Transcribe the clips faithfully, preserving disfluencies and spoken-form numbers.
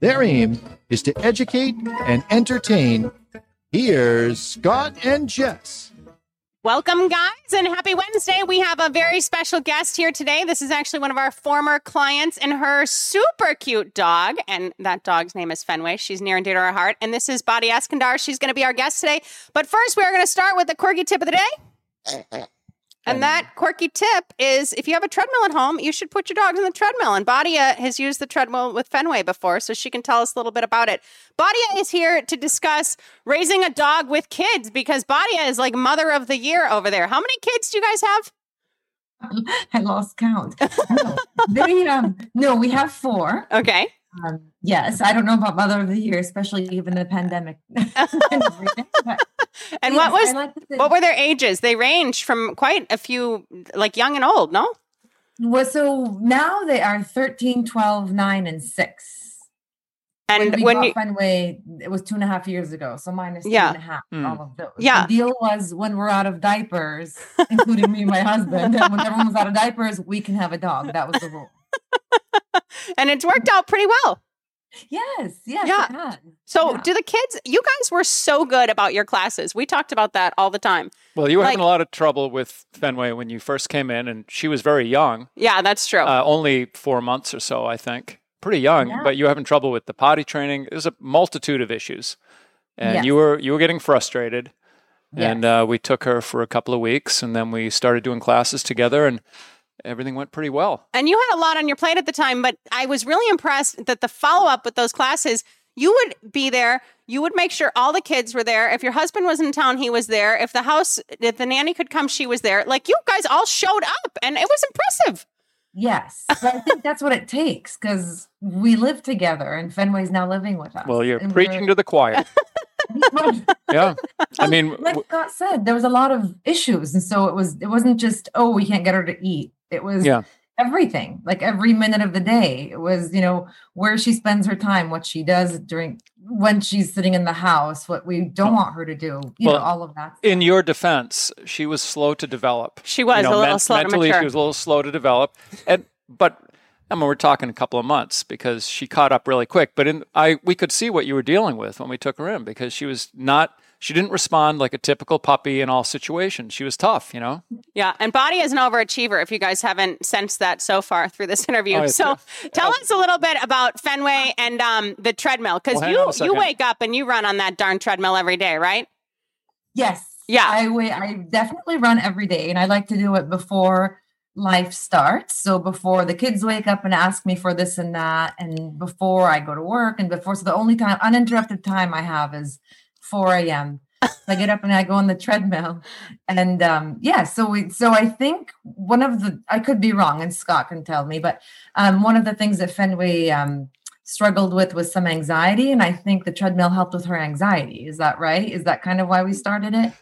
Their aim is to educate and entertain. Here's Scott and Jess. Welcome, guys, and happy Wednesday. We have a very special guest here today. This is actually one of our former clients and her super cute dog, and that dog's name is Fenway. She's near and dear to our heart, and this is Badia Eskandar. She's going to be our guest today, but first, we're going to start with the quirky tip of the day, and that quirky tip is if you have a treadmill at home, you should put your dogs on the treadmill, and Badia has used the treadmill with Fenway before, so she can tell us a little bit about it. Badia is here to discuss raising a dog with kids because Badia is like mother of the year over there. How many kids do you guys have? I lost count. No, they, um, no we have four. Okay. Um, yes, I don't know about mother of the year, especially given the pandemic. And yes, what was like what were their ages? They range from quite a few, like young and old, no? Well, so now they are thirteen, twelve, nine, and six. And when we when got you... Fenway, it was two and a half years ago. So minus yeah. two and a half, mm. all of those. Yeah. The deal was when we're out of diapers, including me and my husband, and when everyone was out of diapers, we can have a dog. That was the rule. And it's worked out pretty well. Yes. yes yeah. So yeah. do the kids, you guys were so good about your classes. We talked about that all the time. Well, you were like, having a lot of trouble with Fenway when you first came in, and she was very young. Yeah, that's true. Uh, only four months or so, I think. Pretty young, yeah. But you were having trouble with the potty training. There's a multitude of issues. And yes. you were you were getting frustrated. Yes. And uh, we took her for a couple of weeks, and then we started doing classes together, and everything went pretty well. And you had a lot on your plate at the time, but I was really impressed that the follow-up with those classes, you would be there. You would make sure all the kids were there. If your husband was in town, he was there. If the house, if the nanny could come, she was there. Like you guys all showed up and it was impressive. Yes. But I think that's what it takes because we live together and Fenway's now living with us. Well, you're preaching we're... to the choir. Yeah. I mean, like Scott said, there was a lot of issues. And so it was, it wasn't just, oh, we can't get her to eat. It was yeah. everything, like every minute of the day. It was, you know, where she spends her time, what she does during when she's sitting in the house, what we don't want her to do, you well, know, all of that stuff. In your defense, she was slow to develop. She was you know, a little men- slow mentally, to mature. She was a little slow to develop. And but I mean, we're talking a couple of months because she caught up really quick. But in I we could see what you were dealing with when we took her in because she was not. She didn't respond like a typical puppy in all situations. She was tough, you know? Yeah. And Badia is an overachiever, if you guys haven't sensed that so far through this interview. Oh, so yeah. tell us a little bit about Fenway and um, the treadmill, because well, you, you wake up and you run on that darn treadmill every day, right? Yes. Yeah. I, w- I definitely run every day, and I like to do it before life starts. So before the kids wake up and ask me for this and that, and before I go to work, and before, so the only time, uninterrupted time I have is four a.m. So I get up and I go on the treadmill, and um, yeah. So we, so I think one of the, I could be wrong, and Scott can tell me, but um, one of the things that Fenway um, struggled with was some anxiety, and I think the treadmill helped with her anxiety. Is that right? Is that kind of why we started it?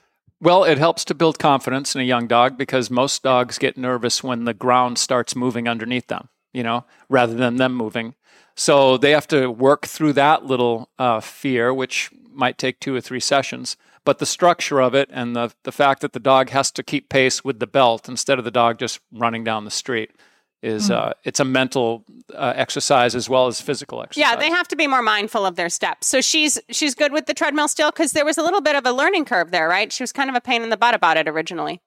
Well, it helps to build confidence in a young dog because most dogs get nervous when the ground starts moving underneath them, you know, rather than them moving. So they have to work through that little uh, fear, which might take two or three sessions, but the structure of it and the the fact that the dog has to keep pace with the belt instead of the dog just running down the street is mm-hmm. uh, it's a mental uh, exercise as well as physical exercise. Yeah, they have to be more mindful of their steps. So she's she's good with the treadmill still because there was a little bit of a learning curve there, right? She was kind of a pain in the butt about it originally.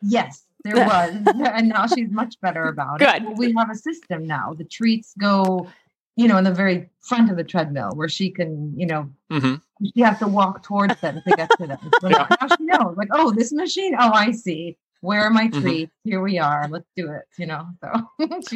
Yes, there was, and now she's much better about good. it. Good. We have a system now. The treats go, you know, in the very front of the treadmill where she can, you know, mm-hmm. she has to walk towards them to get to them. So yeah. Now she knows, like, oh, this machine, oh, I see. Where are my treats? Mm-hmm. Here we are. Let's do it, you know. So,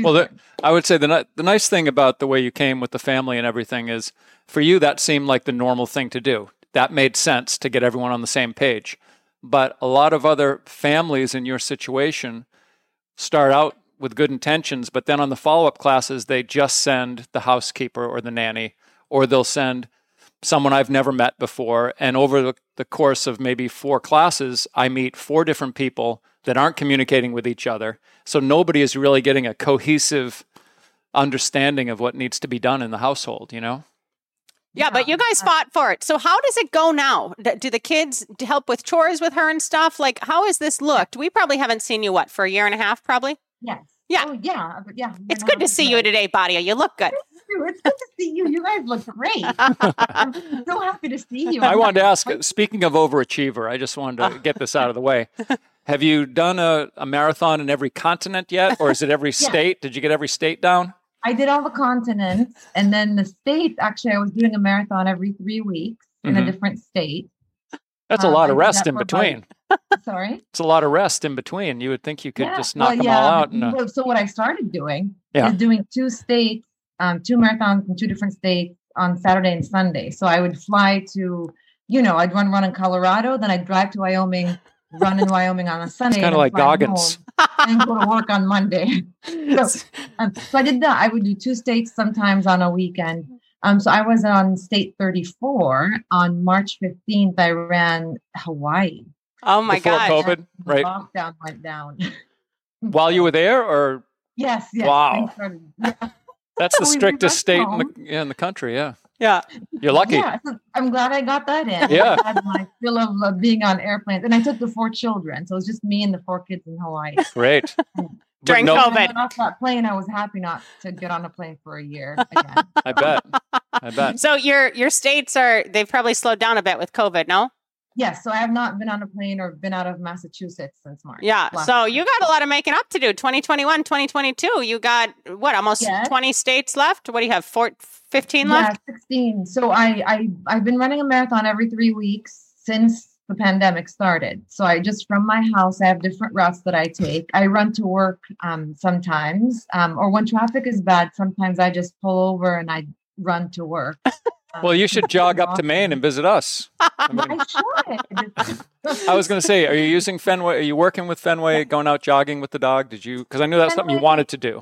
well, the, I would say the, the nice thing about the way you came with the family and everything is for you, that seemed like the normal thing to do. That made sense to get everyone on the same page. But a lot of other families in your situation start out with good intentions, but then on the follow-up classes, they just send the housekeeper or the nanny, or they'll send someone I've never met before. And over the, the course of maybe four classes, I meet four different people that aren't communicating with each other. So nobody is really getting a cohesive understanding of what needs to be done in the household, you know? Yeah, but you guys fought for it. So how does it go now? Do the kids help with chores with her and stuff? Like, how has this looked? We probably haven't seen you, what, for a year and a half, probably? Yes. Yeah. Oh, yeah. Yeah. It's good to see you today, Badia. You look good. It's good to see you. You guys look great. I'm so happy to see you. I'm I wanted to ask, speaking of overachiever, I just wanted to get this out of the way. Have you done a, a marathon in every continent yet? Or is it every yeah. state? Did you get every state down? I did all the continents. And then the states, actually, I was doing a marathon every three weeks in mm-hmm. a different state. That's a lot um, of rest in between. Sorry? It's a lot of rest in between. You would think you could yeah. just knock well, them yeah. all out. And, uh... So what I started doing yeah. is doing two states, Um, two marathons in two different states on Saturday and Sunday. So I would fly to, you know, I'd run, run in Colorado, then I'd drive to Wyoming, run in Wyoming on a Sunday. It's kind of like Goggins. And go to work on Monday. So, um, so I did that. I would do two states sometimes on a weekend. Um, so I was on state thirty-four. On March fifteenth, I ran Hawaii. Oh my God. Before COVID, right? Lockdown went down. While you were there or? Yes. yes wow. That's the strictest state in the, in the country, yeah. Yeah. You're lucky. Yeah, I'm glad I got that in. Yeah. I had my fill of uh, being on airplanes. And I took the four children. So it was just me and the four kids in Hawaii. Great. During no, COVID. When I got off that plane, I was happy not to get on a plane for a year again. I bet. I bet. So your your states are, they've probably slowed down a bit with COVID, no? Yes. Yeah, so I have not been on a plane or been out of Massachusetts since March. Yeah. So you got a lot of making up to do. twenty twenty-one, twenty twenty-two, you got what? Almost yes. twenty states left. What do you have? Four, fifteen yeah, left? sixteen. So I, I, I've been running a marathon every three weeks since the pandemic started. So I just, from my house, I have different routes that I take. I run to work um, sometimes, um, or when traffic is bad, sometimes I just pull over and I run to work. Well, you should jog up to Maine and visit us. I mean, I should. I was going to say, are you using Fenway? Are you working with Fenway, going out jogging with the dog? Did you? Because I knew that's Fenway, something you wanted to do.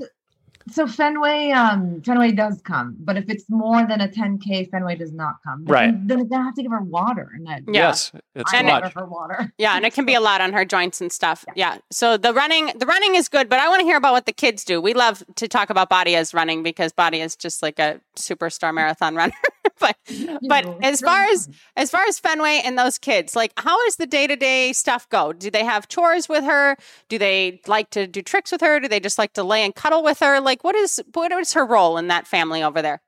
So Fenway, um, Fenway does come, but if it's more than a ten K, Fenway does not come. But right. Then I have to give her water. And that, yeah. Yes, it's I much. Her water. Yeah, and it can be a lot on her joints and stuff. Yeah. yeah. So the running, the running is good, but I want to hear about what the kids do. We love to talk about Badia's running because Badia is just like a superstar marathon runner. But but as far as as far as Fenway and those kids, like how does the day to day stuff go? Do they have chores with her? Do they like to do tricks with her? Do they just like to lay and cuddle with her? Like what is what is her role in that family over there?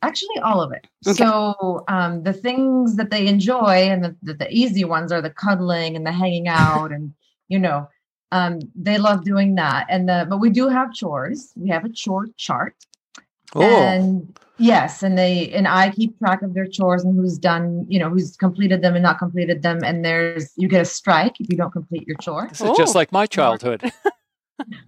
Actually, all of it. Okay. So um, the things that they enjoy and the, the, the easy ones are the cuddling and the hanging out and, you know, um, they love doing that. And the, but we do have chores. We have a chore chart. Oh. And yes, and they and I keep track of their chores and who's done, you know, who's completed them and not completed them. And there's you get a strike if you don't complete your chore. This is oh. just like my childhood.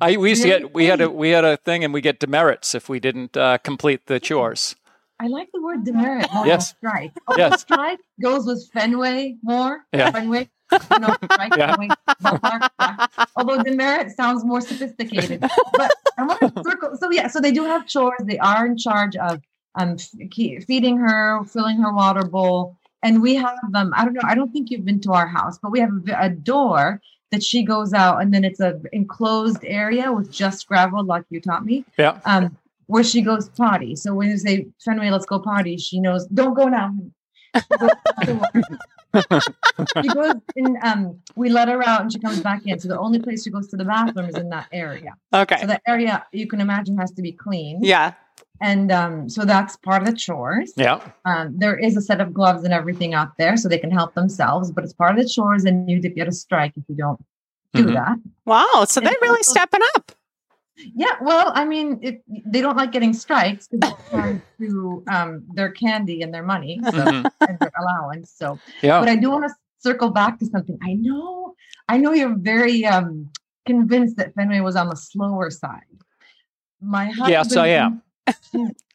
I we used to get we had a we had a thing and we get demerits if we didn't uh, complete the chores. I like the word demerit more yes. than strike. Oh, yes. Strike goes with Fenway more. Yeah. Fenway. You know, strike, yeah. Fenway, bar, bar. Although demerit sounds more sophisticated. But I want to circle. So yeah, so they do have chores. They are in charge of um, f- feeding her, filling her water bowl. And we have, um, I don't know, I don't think you've been to our house, but we have a, a door that she goes out and then it's a enclosed area with just gravel like you taught me. Yeah. Um, where she goes potty. So when you say, Fenway, let's go potty, she knows, don't go now. She goes in, um, we let her out and she comes back in. So the only place she goes to the bathroom is in that area. Okay. So the area you can imagine has to be clean. Yeah. And um, so that's part of the chores. Yeah. Um, there is a set of gloves and everything out there so they can help themselves, but it's part of the chores and you get a strike if you don't do mm-hmm. that. Wow. So and they're really also, stepping up. Yeah. Well, I mean, it, they don't like getting strikes because they're trying to um, their candy and their money so, mm-hmm. and their allowance. So, yeah. But I do want to circle back to something. I know, I know you're very um, convinced that Fenway was on the slower side. My husband, yes, I am.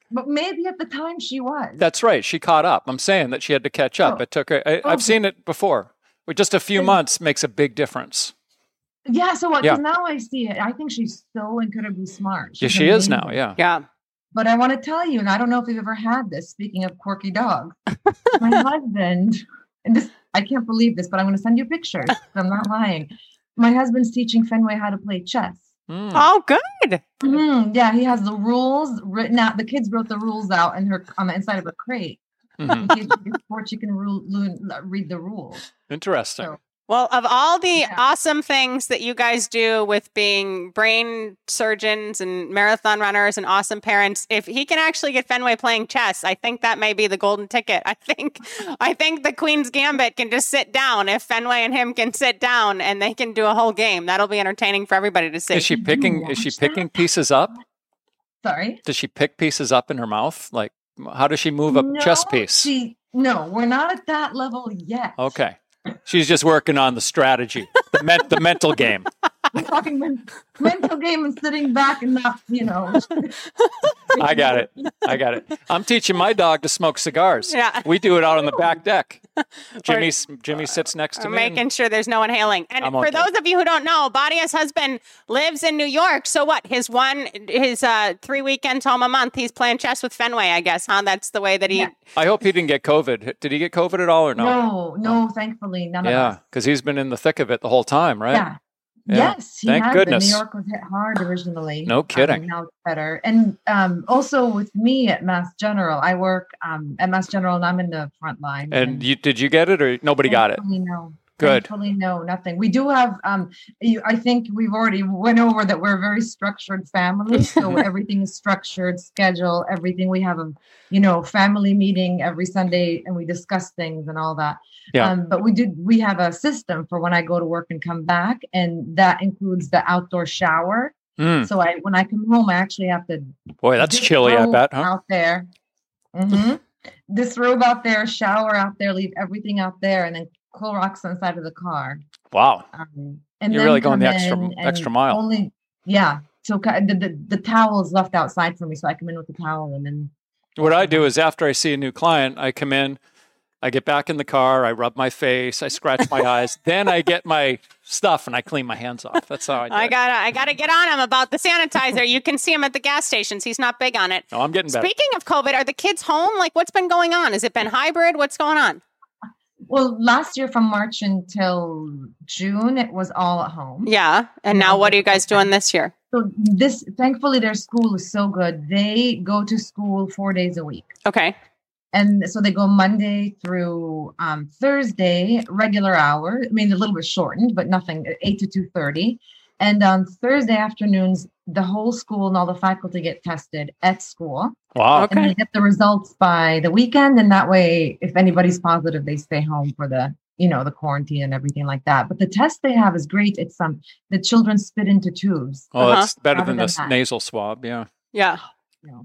But maybe at the time she was. That's right. She caught up. I'm saying that she had to catch up. Oh. It took her. I, oh. I've seen it before. With just a few and, months makes a big difference. Yeah. So what? Yeah. Now I see it. I think she's so incredibly smart. She's yeah, she amazing. Is now. Yeah. Yeah. But I want to tell you, and I don't know if you've ever had this, speaking of quirky dogs, my husband, and this, I can't believe this, but I'm going to send you pictures. I'm not lying. My husband's teaching Fenway how to play chess. Mm. Oh, good. Mm-hmm. Yeah, he has the rules written out. The kids wrote the rules out in her on the inside of a crate. Mm-hmm. Before she can rule, read the rules. Interesting. So, well, of all the yeah. awesome things that you guys do with being brain surgeons and marathon runners and awesome parents, if he can actually get Fenway playing chess, I think that may be the golden ticket. I think I think the Queen's Gambit can just sit down. If Fenway and him can sit down and they can do a whole game, that'll be entertaining for everybody to see. Is she picking is she picking pieces up? Sorry? Does she pick pieces up in her mouth? Like, how does she move a no, chess piece? She, no, we're not at that level yet. Okay. She's just working on the strategy, the, men- the mental game. We're talking men- mental game and sitting back and not, you know. I got it. I got it. I'm teaching my dog to smoke cigars. Yeah. We do it out on the back deck. Jimmy or, Jimmy sits next to me. Making and, sure there's no inhaling. And I'm for okay. those of you who don't know, Badia's husband lives in New York. So what? His one, his uh, three weekends home a month, he's playing chess with Fenway, I guess, huh? That's the way that he... Yeah. I hope he didn't get COVID. Did he get COVID at all or no? No, no, thankfully, none yeah, of us. Yeah, because he's been in the thick of it the whole time, right? Yeah. Yeah. Yes, he thank had goodness. Been. New York was hit hard originally. No kidding. Um, now it's better. And um, also with me at Mass General, I work um, at Mass General, and I'm in the front line. And, and you, did you get it, or nobody got it? No. Good. Totally no, nothing. We do have. Um, I think we've already went over that we're a very structured family, so everything is structured, schedule, everything. We have a, you know, family meeting every Sunday, and we discuss things and all that. Yeah. Um, but we did. We have a system for when I go to work and come back, and that includes the outdoor shower. Mm. So I, when I come home, I actually have to. Boy, that's chilly. I bet. Huh? Out there. Mm-hmm. Disrobe out there, shower out there, leave everything out there, and then. Clorox on the side of the car. Wow. Um, and you're really going the extra extra mile. Only, yeah. So the, the, the towel is left outside for me, so I come in with the towel and then... What I do is after I see a new client, I come in, I get back in the car, I rub my face, I scratch my eyes, then I get my stuff and I clean my hands off. That's how I do I gotta, it. I got to get on him about the sanitizer. You can see him at the gas stations. He's not big on it. No, I'm getting better. Speaking of COVID, are the kids home? Like, what's been going on? Has it been hybrid? What's going on? Well, last year from March until June, it was all at home. Yeah. And now what are you guys doing this year? So this, thankfully, their school is so good. They go to school four days a week. Okay. And so they go Monday through um, Thursday, regular hour. I mean, a little bit shortened, but nothing, eight to two thirty. And on Thursday afternoons, the whole school and all the faculty get tested at school. Wow. Okay. And they get the results by the weekend. And that way, if anybody's positive, they stay home for the, you know, the quarantine and everything like that. But the test they have is great. It's um, the children spit into tubes. Oh, uh-huh. That's better than, than the that. nasal swab. Yeah. Yeah.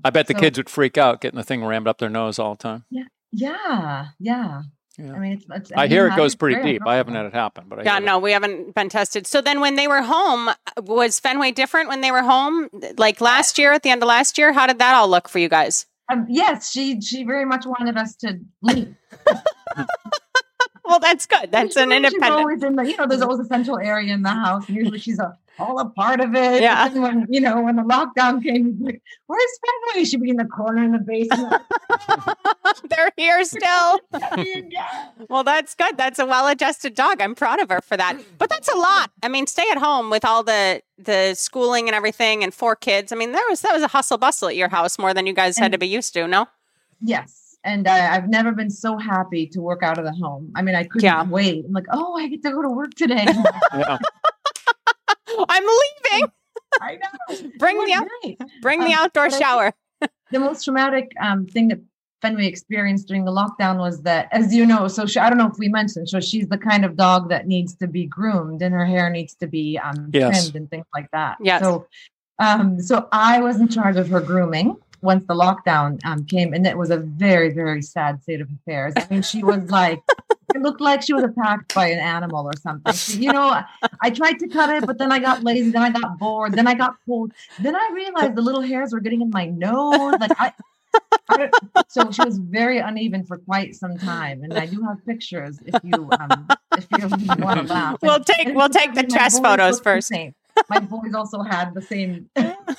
I bet the so, kids would freak out getting the thing rammed up their nose all the time. Yeah. Yeah. Yeah. Yeah. I mean, it's, it's, I, I hear it goes pretty deep. I haven't had it happen, but I yeah, no, it. we haven't been tested. So then, when they were home, was Fenway different when they were home? Like last year, at the end of last year, how did that all look for you guys? Um, yes, she she very much wanted us to leave. Well, that's good. That's an independent. Always in the, you know, there's always a central area in the house. And usually she's a, all a part of it. Yeah. And when, you know, when the lockdown came, like, where's Fenway? She'd be in the corner in the basement. They're here still. Yeah. Well, that's good. That's a well-adjusted dog. I'm proud of her for that. But that's a lot. I mean, stay at home with all the, the schooling and everything and four kids. I mean, there was that was a hustle bustle at your house more than you guys and, had to be used to, no? Yes. And I, I've never been so happy to work out of the home. I mean, I couldn't yeah. wait. I'm like, oh, I get to go to work today. Yeah. I'm leaving. I know. Bring the out- bring um, the outdoor shower. The most traumatic um, thing that Fenway experienced during the lockdown was that, as you know, so she, I don't know if we mentioned, so she's the kind of dog that needs to be groomed and her hair needs to be um, yes. trimmed and things like that. Yes. So, um, so I was in charge of her grooming. Once the lockdown um, came, and it was a very, very sad state of affairs. I mean, she was like, it looked like she was attacked by an animal or something. So, you know, I tried to cut it, but then I got lazy. Then I got bored. Then I got pulled. Then I realized the little hairs were getting in my nose. Like I, I so she was very uneven for quite some time. And I do have pictures if you, um, if you want to laugh. We'll and, take, and we'll take the chest photos first. Insane. My boys also had the same.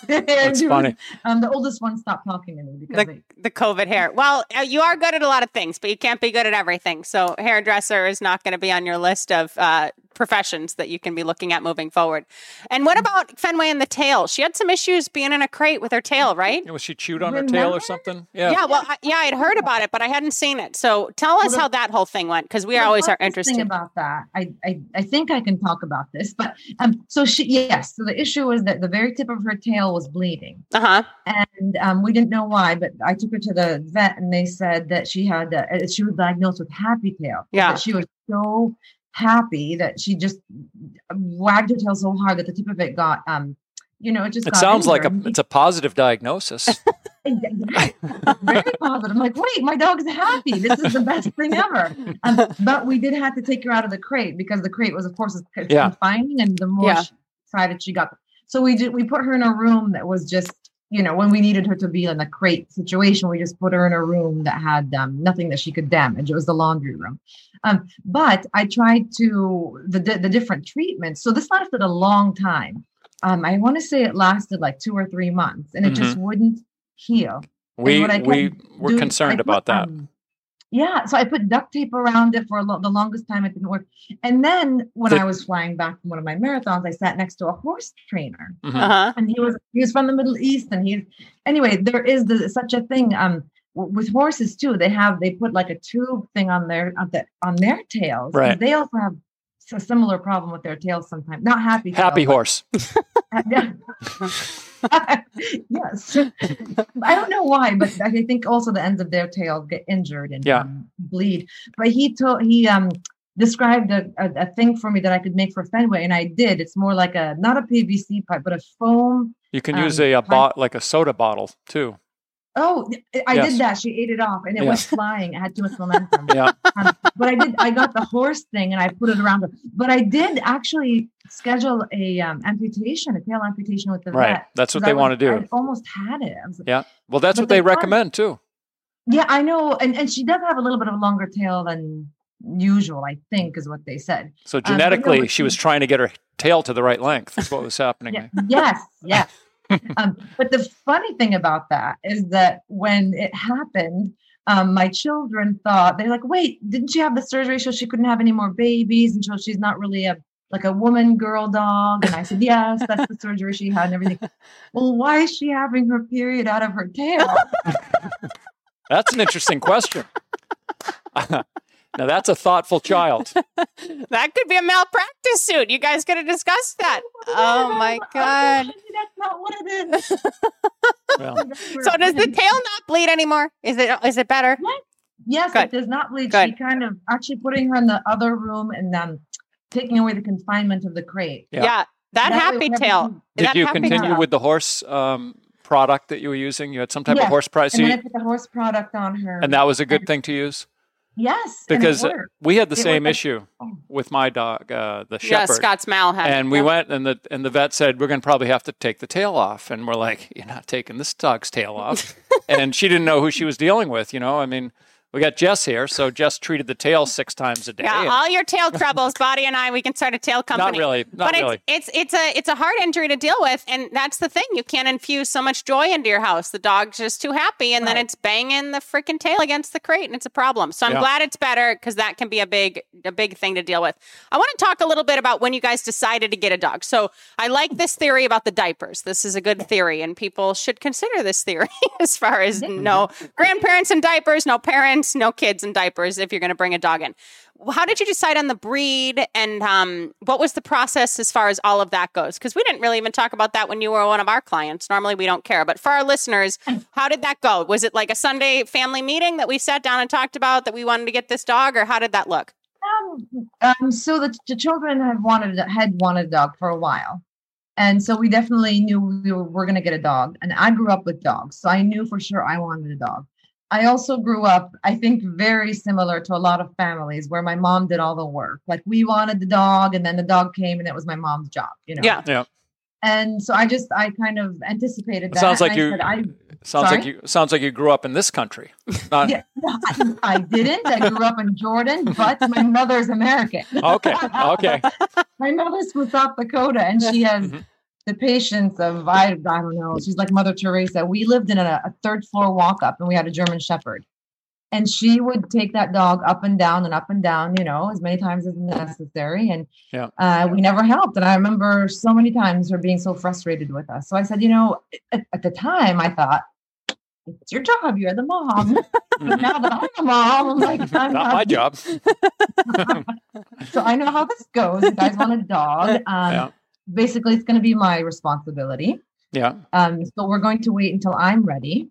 That's funny. Um, the oldest one stopped talking to me because the, they... the COVID hair. Well, you are good at a lot of things, but you can't be good at everything. So hairdresser is not going to be on your list of uh, professions that you can be looking at moving forward. And what about Fenway and the tail? She had some issues being in a crate with her tail, right? Yeah, was she chewed on Remember? her tail or something? Yeah. Yeah. Well, I, yeah, I'd heard about it, but I hadn't seen it. So tell us well, the, how that whole thing went, because we the always are interested about that. I, I I think I can talk about this, but um, so she yes. So the issue was that the very tip of her tail was bleeding. Uh-huh. And um, we didn't know why, but I took her to the vet and they said that she had, uh, she was diagnosed with happy tail. Yeah. She was so happy that she just wagged her tail so hard that the tip of it got, um, you know, it just it got sounds injured. like a, it's a positive diagnosis. Very positive. I'm like, wait, my dog's happy. This is the best thing ever. Um, but we did have to take her out of the crate because the crate was, of course, yeah. confining, and the more yeah. she decided she got. So we did. We put her in a room that was just, you know, when we needed her to be in a crate situation, we just put her in a room that had um, nothing that she could damage. It was the laundry room. Um, but I tried to the the different treatments. So this lasted a long time. Um, I want to say it lasted like two or three months, and it mm-hmm. just wouldn't heal. We we were do, concerned put, about that. Um, yeah, so I put duct tape around it for a lo- the longest time. It didn't work. And then when the- I was flying back from one of my marathons, I sat next to a horse trainer, mm-hmm. uh-huh. and he was he was from the Middle East, and he's anyway. There is the, such a thing um, w- with horses too. They have they put like a tube thing on their on, the, on their tails. Right. They also have a similar problem with their tails sometimes. Not happy. Tail, happy horse. Yeah. Yes. I don't know why, but I think also the ends of their tails get injured and yeah. um, bleed. But he told, he um, described a, a, a thing for me that I could make for Fenway, and I did. It's more like a, not a P V C pipe, but a foam. You can um, use a, a bot like a soda bottle too. Oh, I yes. did that. She ate it off and it yeah. was flying. I had too much momentum. Yeah. Um, but I did, I got the horse thing and I put it around her. But I did actually schedule a um, amputation, a tail amputation with the right. vet. Right. That's what they I want was, to do. I almost had it. Like, yeah. Well, that's what they, they recommend had, too. Yeah, I know. And, and she does have a little bit of a longer tail than usual, I think, is what they said. So genetically, um, she was trying to get her tail to the right length. That's what was happening. Yeah. Yes. Yes. um, but the funny thing about that is that when it happened, um, my children thought, they're like, wait, didn't she have the surgery so she couldn't have any more babies? And so she's not really a like a woman girl dog. And I said, yes, that's the surgery she had and everything. Well, why is she having her period out of her tail? That's an interesting question. Now, that's a thoughtful child. That could be a malpractice suit. You guys got to discuss that. Oh, my God. That's not what it is. Well. So does the tail not bleed anymore? Is it is it better? Yes, yes it does not bleed. Good. She kind of actually putting her in the other room and um, taking away the confinement of the crate. Yeah, yeah that, that happy tail. Did that you continue tail. with the horse um, product that you were using? You had some type yes. of horse product. So and then you, I put the horse product on her. And that was a good and, thing to use? Yes, because we had the it same worked. issue with my dog, uh, the shepherd. Yeah, Scott's Mal had. And it. we yeah. went, and the and the vet said, we're going to probably have to take the tail off. And we're like, you're not taking this dog's tail off. And she didn't know who she was dealing with, you know? I mean, we got Jess here, so Jess treated the tail six times a day. Yeah, and... all your tail troubles, Badia and I, we can start a tail company. Not really, not but really. But it's, it's, it's a it's a hard injury to deal with, and that's the thing. You can't infuse so much joy into your house. The dog's just too happy, and right. then it's banging the freaking tail against the crate, and it's a problem. So I'm yeah. glad it's better, because that can be a big a big thing to deal with. I want to talk a little bit about when you guys decided to get a dog. So I like this theory about the diapers. This is a good theory, and people should consider this theory as far as no grandparents and diapers, no parents, no kids and diapers if you're going to bring a dog in. How did you decide on the breed, and um, what was the process as far as all of that goes? Because we didn't really even talk about that when you were one of our clients. Normally, we don't care. But for our listeners, how did that go? Was it like a Sunday family meeting that we sat down and talked about that we wanted to get this dog, or how did that look? Um, um, so the, the children had wanted, had wanted a dog for a while. And so we definitely knew we were, were going to get a dog. And I grew up with dogs, so I knew for sure I wanted a dog. I also grew up, I think, very similar to a lot of families where my mom did all the work. Like, we wanted the dog, and then the dog came, and it was my mom's job, you know? Yeah. yeah. And so I just, I kind of anticipated that. Sounds like you, said, I, sounds sorry? like you, sounds like you grew up in this country. Not... yeah, no, I, I didn't. I grew up in Jordan, but my mother's American. Okay. Okay. I know this was South Dakota, and she has mm-hmm. the patience of, I, I don't know, she's like Mother Teresa. We lived in a, a third floor walk-up, and we had a German Shepherd. And she would take that dog up and down and up and down, you know, as many times as necessary. And yeah. Uh, yeah. we never helped. And I remember so many times her being so frustrated with us. So I said, you know, at, at the time I thought, it's your job. You're the mom. But now that I'm a mom, I'm like, I'm not, not my job. So I know how this goes. You guys want a dog. Um, yeah. Basically, it's going to be my responsibility. Yeah. Um. So we're going to wait until I'm ready.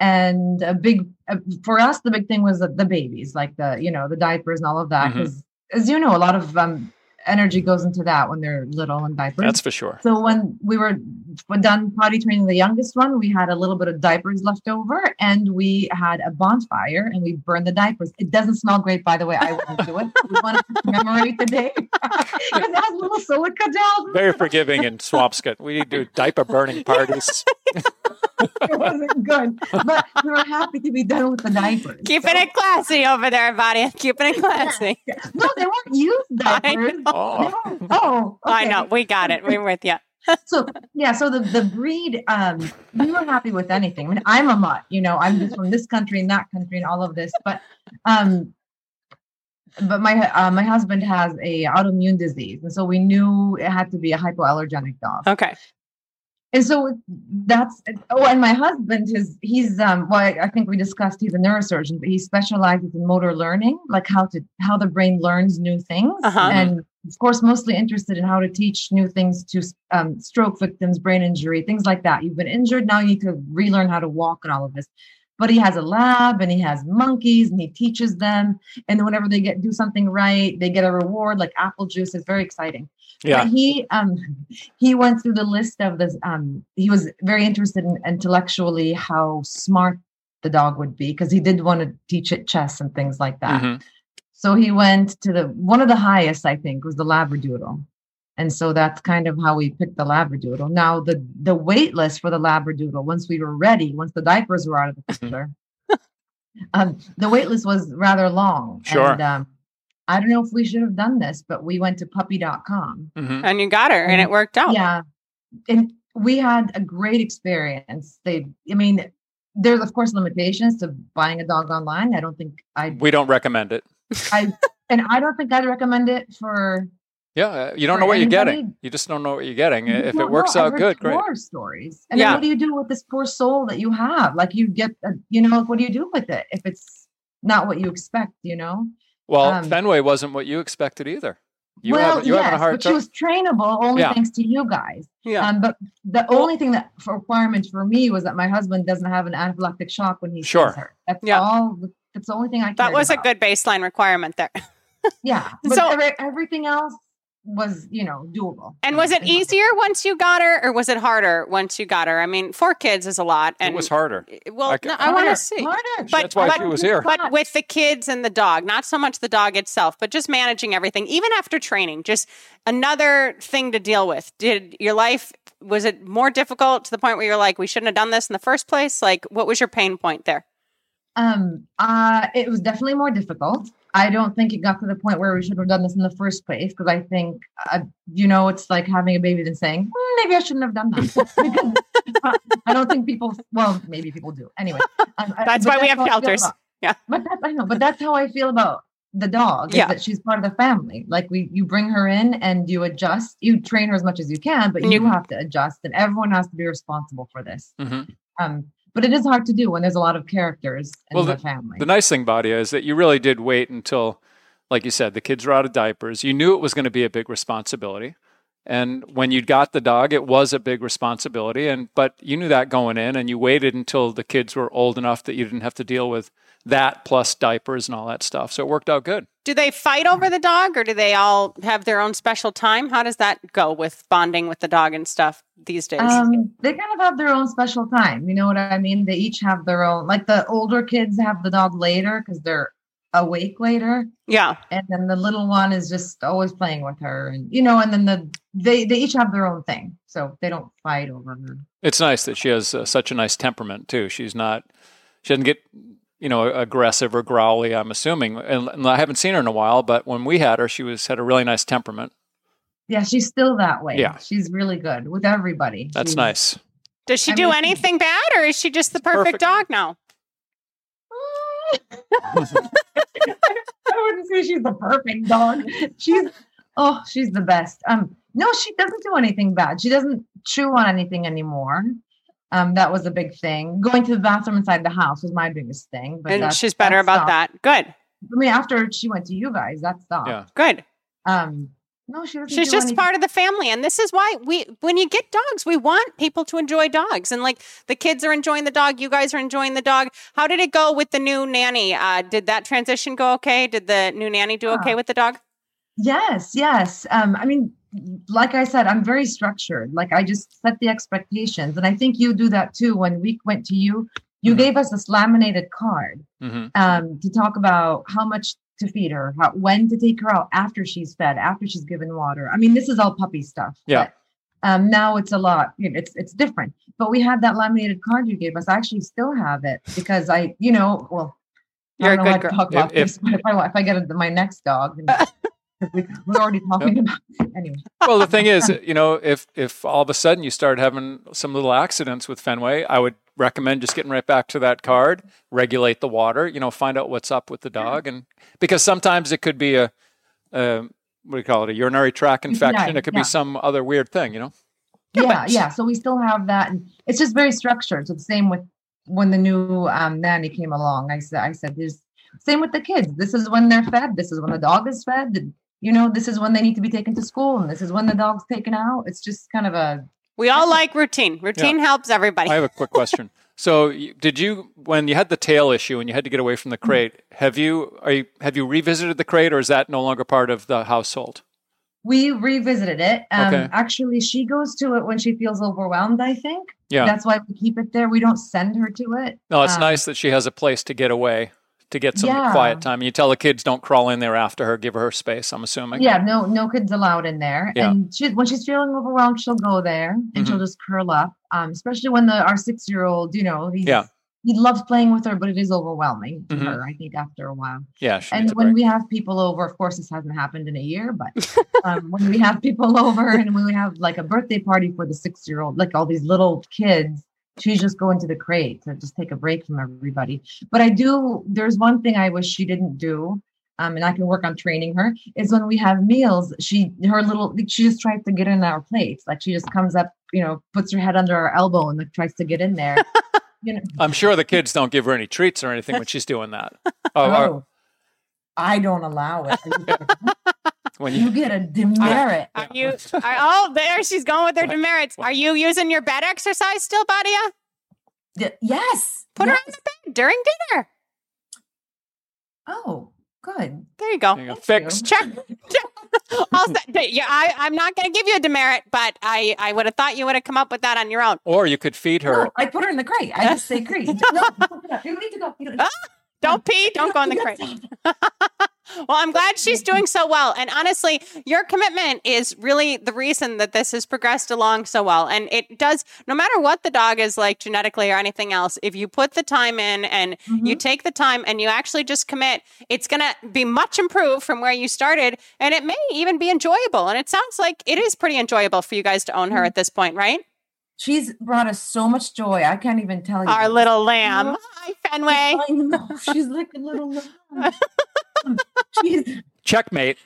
And a big, uh, for us, the big thing was the, the babies, like the, you know, the diapers and all of that. Because mm-hmm. as you know, a lot of um, energy goes into that when they're little and diapers. That's for sure. So when we were done potty training the youngest one, we had a little bit of diapers left over, and we had a bonfire and we burned the diapers. It doesn't smell great, by the way. I wouldn't do it. We want to commemorate the day. Because that was little silica gel. Very forgiving in Swampscott. We do diaper burning parties. It wasn't good, but we were happy to be done with the diapers. Keeping so. It classy over there, Badia. Keeping it classy. Yeah. No, they weren't used diapers. Oh, no. oh okay. I know. We got it. We're with you. So yeah, so the the breed, um, we were happy with anything. I mean, I'm a mutt. You know, I'm just from this country and that country and all of this. But um, but my uh, my husband has a autoimmune disease, and so we knew it had to be a hypoallergenic dog. Okay. And so that's, oh, and my husband is, he's, um, well, I think we discussed he's a neurosurgeon, but he specializes in motor learning, like how to, how the brain learns new things. Uh-huh. And of course, mostly interested in how to teach new things to um, stroke victims, brain injury, things like that. You've been injured. Now you need to relearn how to walk and all of this, but he has a lab and he has monkeys and he teaches them. And whenever they get, do something right, they get a reward like apple juice. It's very exciting. Yeah, but he um he went through the list of this. Um, he was very interested in intellectually how smart the dog would be because he did want to teach it chess and things like that. Mm-hmm. So he went to the one of the highest, I think, was the labradoodle, and so that's kind of how we picked the labradoodle. Now the the wait list for the labradoodle, once we were ready, once the diapers were out of the picture, um, the wait list was rather long. Sure. And, um, I don't know if we should have done this, but we went to puppy dot com. Mm-hmm. And you got her and it worked out. Yeah. And we had a great experience. They, I mean, there's of course limitations to buying a dog online. I don't think I, we don't recommend it. I, and I don't think I'd recommend it for. Yeah. You don't know what anybody. You're getting. You just don't know what you're getting. You if it works know. Out good, great. Horror stories. And yeah. then what do you do with this poor soul that you have? Like you get, a, you know, like, what do you do with it? If it's not what you expect, you know? Well, um, Fenway wasn't what you expected either. You well, have, you yes, having a hard but time. She was trainable only yeah. thanks to you guys. Yeah. Um, but the only thing that for requirement for me was that my husband doesn't have an anaphylactic shock when he sure. sees her. That's yeah. all. That's the only thing I. That was about. A good baseline requirement there. yeah. But so every, everything else was, you know, doable. And was it easier once you got her, or was it harder once you got her? I mean, four kids is a lot. And it was harder. Well, like, no, I want to see. Harder. But, that's why but, she was here. But with the kids and the dog, not so much the dog itself, but just managing everything, even after training, just another thing to deal with. Did your life, was it more difficult to the point where you're like, we shouldn't have done this in the first place? Like, what was your pain point there? Um, uh, it was definitely more difficult. I don't think it got to the point where we should have done this in the first place. Cause I think, uh, you know, it's like having a baby and saying, mm, maybe I shouldn't have done that. I don't think people, well, maybe people do anyway. Um, that's why that's we have shelters. Yeah. But that's, I know, but that's how I feel about the dog. Yeah. Is that she's part of the family. Like we, you bring her in and you adjust, you train her as much as you can, but you mm-hmm. have to adjust and everyone has to be responsible for this. Mm-hmm. Um, But it is hard to do when there's a lot of characters in well, the, the family. The nice thing, Badia, is that you really did wait until, like you said, the kids were out of diapers. You knew it was going to be a big responsibility. And when you got the dog, it was a big responsibility. And But you knew that going in, and you waited until the kids were old enough that you didn't have to deal with that plus diapers and all that stuff. So it worked out good. Do they fight over the dog, or do they all have their own special time? How does that go with bonding with the dog and stuff these days? Um, they kind of have their own special time. You know what I mean? They each have their own, like the older kids have the dog later because they're awake later. Yeah. And then the little one is just always playing with her. And, you know, and then the they, they each have their own thing. So they don't fight over her. It's nice that she has uh, such a nice temperament too. She's not, she doesn't get... you know, aggressive or growly, I'm assuming. And I haven't seen her in a while, but when we had her, she was had a really nice temperament. Yeah, she's still that way. Yeah. She's really good with everybody. That's she's, nice. Does she I do mean, anything bad, or is she just the perfect, perfect. dog now? I wouldn't say she's the perfect dog. She's, oh, she's the best. Um, no, she doesn't do anything bad. She doesn't chew on anything anymore. Um, that was a big thing. Going to the bathroom inside the house was my biggest thing. But and she's better about stopped. that. Good. I mean, after she went to you guys, that stopped. Yeah. Good. Um, no, she doesn't She's do just anything. Part of the family. And this is why we, when you get dogs, we want people to enjoy dogs. And like the kids are enjoying the dog. You guys are enjoying the dog. How did it go with the new nanny? Uh, did that transition go okay? Did the new nanny do okay oh. with the dog? Yes. Yes. Um, I mean, like I said, I'm very structured. Like I just set the expectations. And I think you do that too. When we went to you, you mm-hmm. gave us this laminated card mm-hmm. um, to talk about how much to feed her, how, when to take her out after she's fed, after she's given water. I mean, this is all puppy stuff. Yeah. But, um, now it's a lot, you know, it's, it's different, but we had that laminated card you gave us. I actually still have it because I, you know, well, You're I don't a know good how to talk if, about if, if I, if I get my next dog, and, we, we're already talking yep. about it anyway. Well, the thing is, you know, if, if all of a sudden you start having some little accidents with Fenway, I would recommend just getting right back to that card, regulate the water, you know, find out what's up with the dog. And because sometimes it could be a, a what do you call it? A urinary tract infection. Yeah, it could yeah. be some other weird thing, you know? Yeah. Yeah, yeah. So we still have that. And it's just very structured. So the same with when the new um, nanny came along, I said, I said, there's same with the kids. This is when they're fed. This is when the dog is fed. And, you know, this is when they need to be taken to school, and this is when the dog's taken out. It's just kind of a... We all like routine. Routine yeah. helps everybody. I have a quick question. So did you, when you had the tail issue and you had to get away from the crate, have you, are you, have you revisited the crate, or is that no longer part of the household? We revisited it. Um, okay. Actually, she goes to it when she feels overwhelmed, I think. Yeah. That's why we keep it there. We don't send her to it. No, it's um, nice that she has a place to get away. To get some yeah. quiet time. You tell the kids don't crawl in there after her, give her space, I'm assuming. Yeah, no no kids allowed in there. Yeah. And she, when she's feeling overwhelmed, she'll go there and mm-hmm. she'll just curl up. Um, especially when the our six-year-old, you know, he's, yeah. he loves playing with her, but it is overwhelming to mm-hmm. her, I think, after a while. Yeah, she And when we have people over, of course, this hasn't happened in a year, but um, when we have people over and when we have like a birthday party for the six-year-old, like all these little kids, she's just going to the crate to just take a break from everybody. But I do, there's one thing I wish she didn't do, um, and I can work on training her, is when we have meals, she, her little, she just tries to get in our plates. Like she just comes up, you know, puts her head under our elbow and like, tries to get in there. You know? I'm sure the kids don't give her any treats or anything when she's doing that. Oh, oh I don't allow it. When you, you get a demerit. Are, are you, are, oh, there she's going with her demerits. Are you using your bed exercise still, Badia? D- yes. Put yes. her on the bed during dinner. Oh, good. There you go. There you go. Fixed. Check. Also, yeah, I, I'm not going to give you a demerit, but I, I would have thought you would have come up with that on your own. Or you could feed her. No, I put her in the crate. I just say crate. No, you need to go. You know. Don't pee. Don't go on the crate. Well, I'm glad she's doing so well. And honestly, your commitment is really the reason that this has progressed along so well. And it does, no matter what the dog is like genetically or anything else, if you put the time in and mm-hmm. you take the time and you actually just commit, it's going to be much improved from where you started. And it may even be enjoyable. And it sounds like it is pretty enjoyable for you guys to own her mm-hmm. at this point, right? She's brought us so much joy. I can't even tell you. Our little lamb. Oh, hi, Fenway. I know. She's like a little lamb. She's... Checkmate.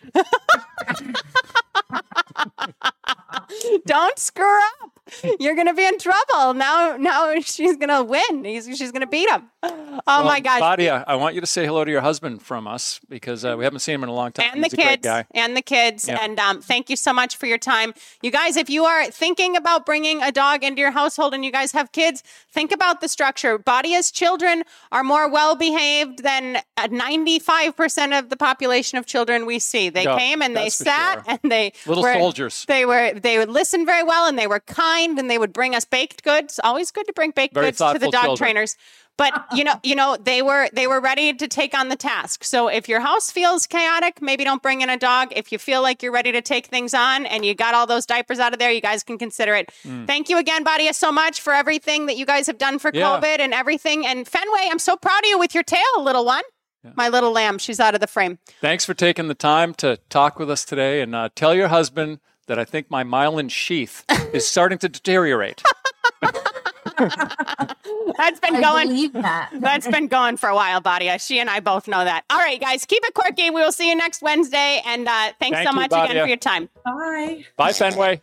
Don't screw up. You're going to be in trouble. Now Now she's going to win. He's, she's going to beat him. Oh, well, my gosh. Badia, I want you to say hello to your husband from us because uh, we haven't seen him in a long time. And He's the kids. A great guy. And the kids. Yeah. And um, thank you so much for your time. You guys, if you are thinking about bringing a dog into your household and you guys have kids, think about the structure. Badia's children are more well-behaved than ninety-five percent of the population of children we see. They yeah, came and they sat sure. and they Little were, soldiers. They were, they would listen very well and they were kind. And they would bring us baked goods. Always good to bring baked Very goods to the dog children. trainers. But you know, you know, they were they were ready to take on the task. So if your house feels chaotic, maybe don't bring in a dog. If you feel like you're ready to take things on and you got all those diapers out of there, you guys can consider it. Mm. Thank you again, Badia, so much for everything that you guys have done for yeah. COVID and everything. And Fenway, I'm so proud of you with your tail, little one. Yeah. My little lamb, she's out of the frame. Thanks for taking the time to talk with us today, and uh, tell your husband that I think my myelin sheath is starting to deteriorate. That's been I going. That. That's been going for a while, Badia. She and I both know that. All right, guys, keep it quirky. We will see you next Wednesday, and uh, thanks Thank so you, much Badia. again for your time. Bye. Bye, Fenway.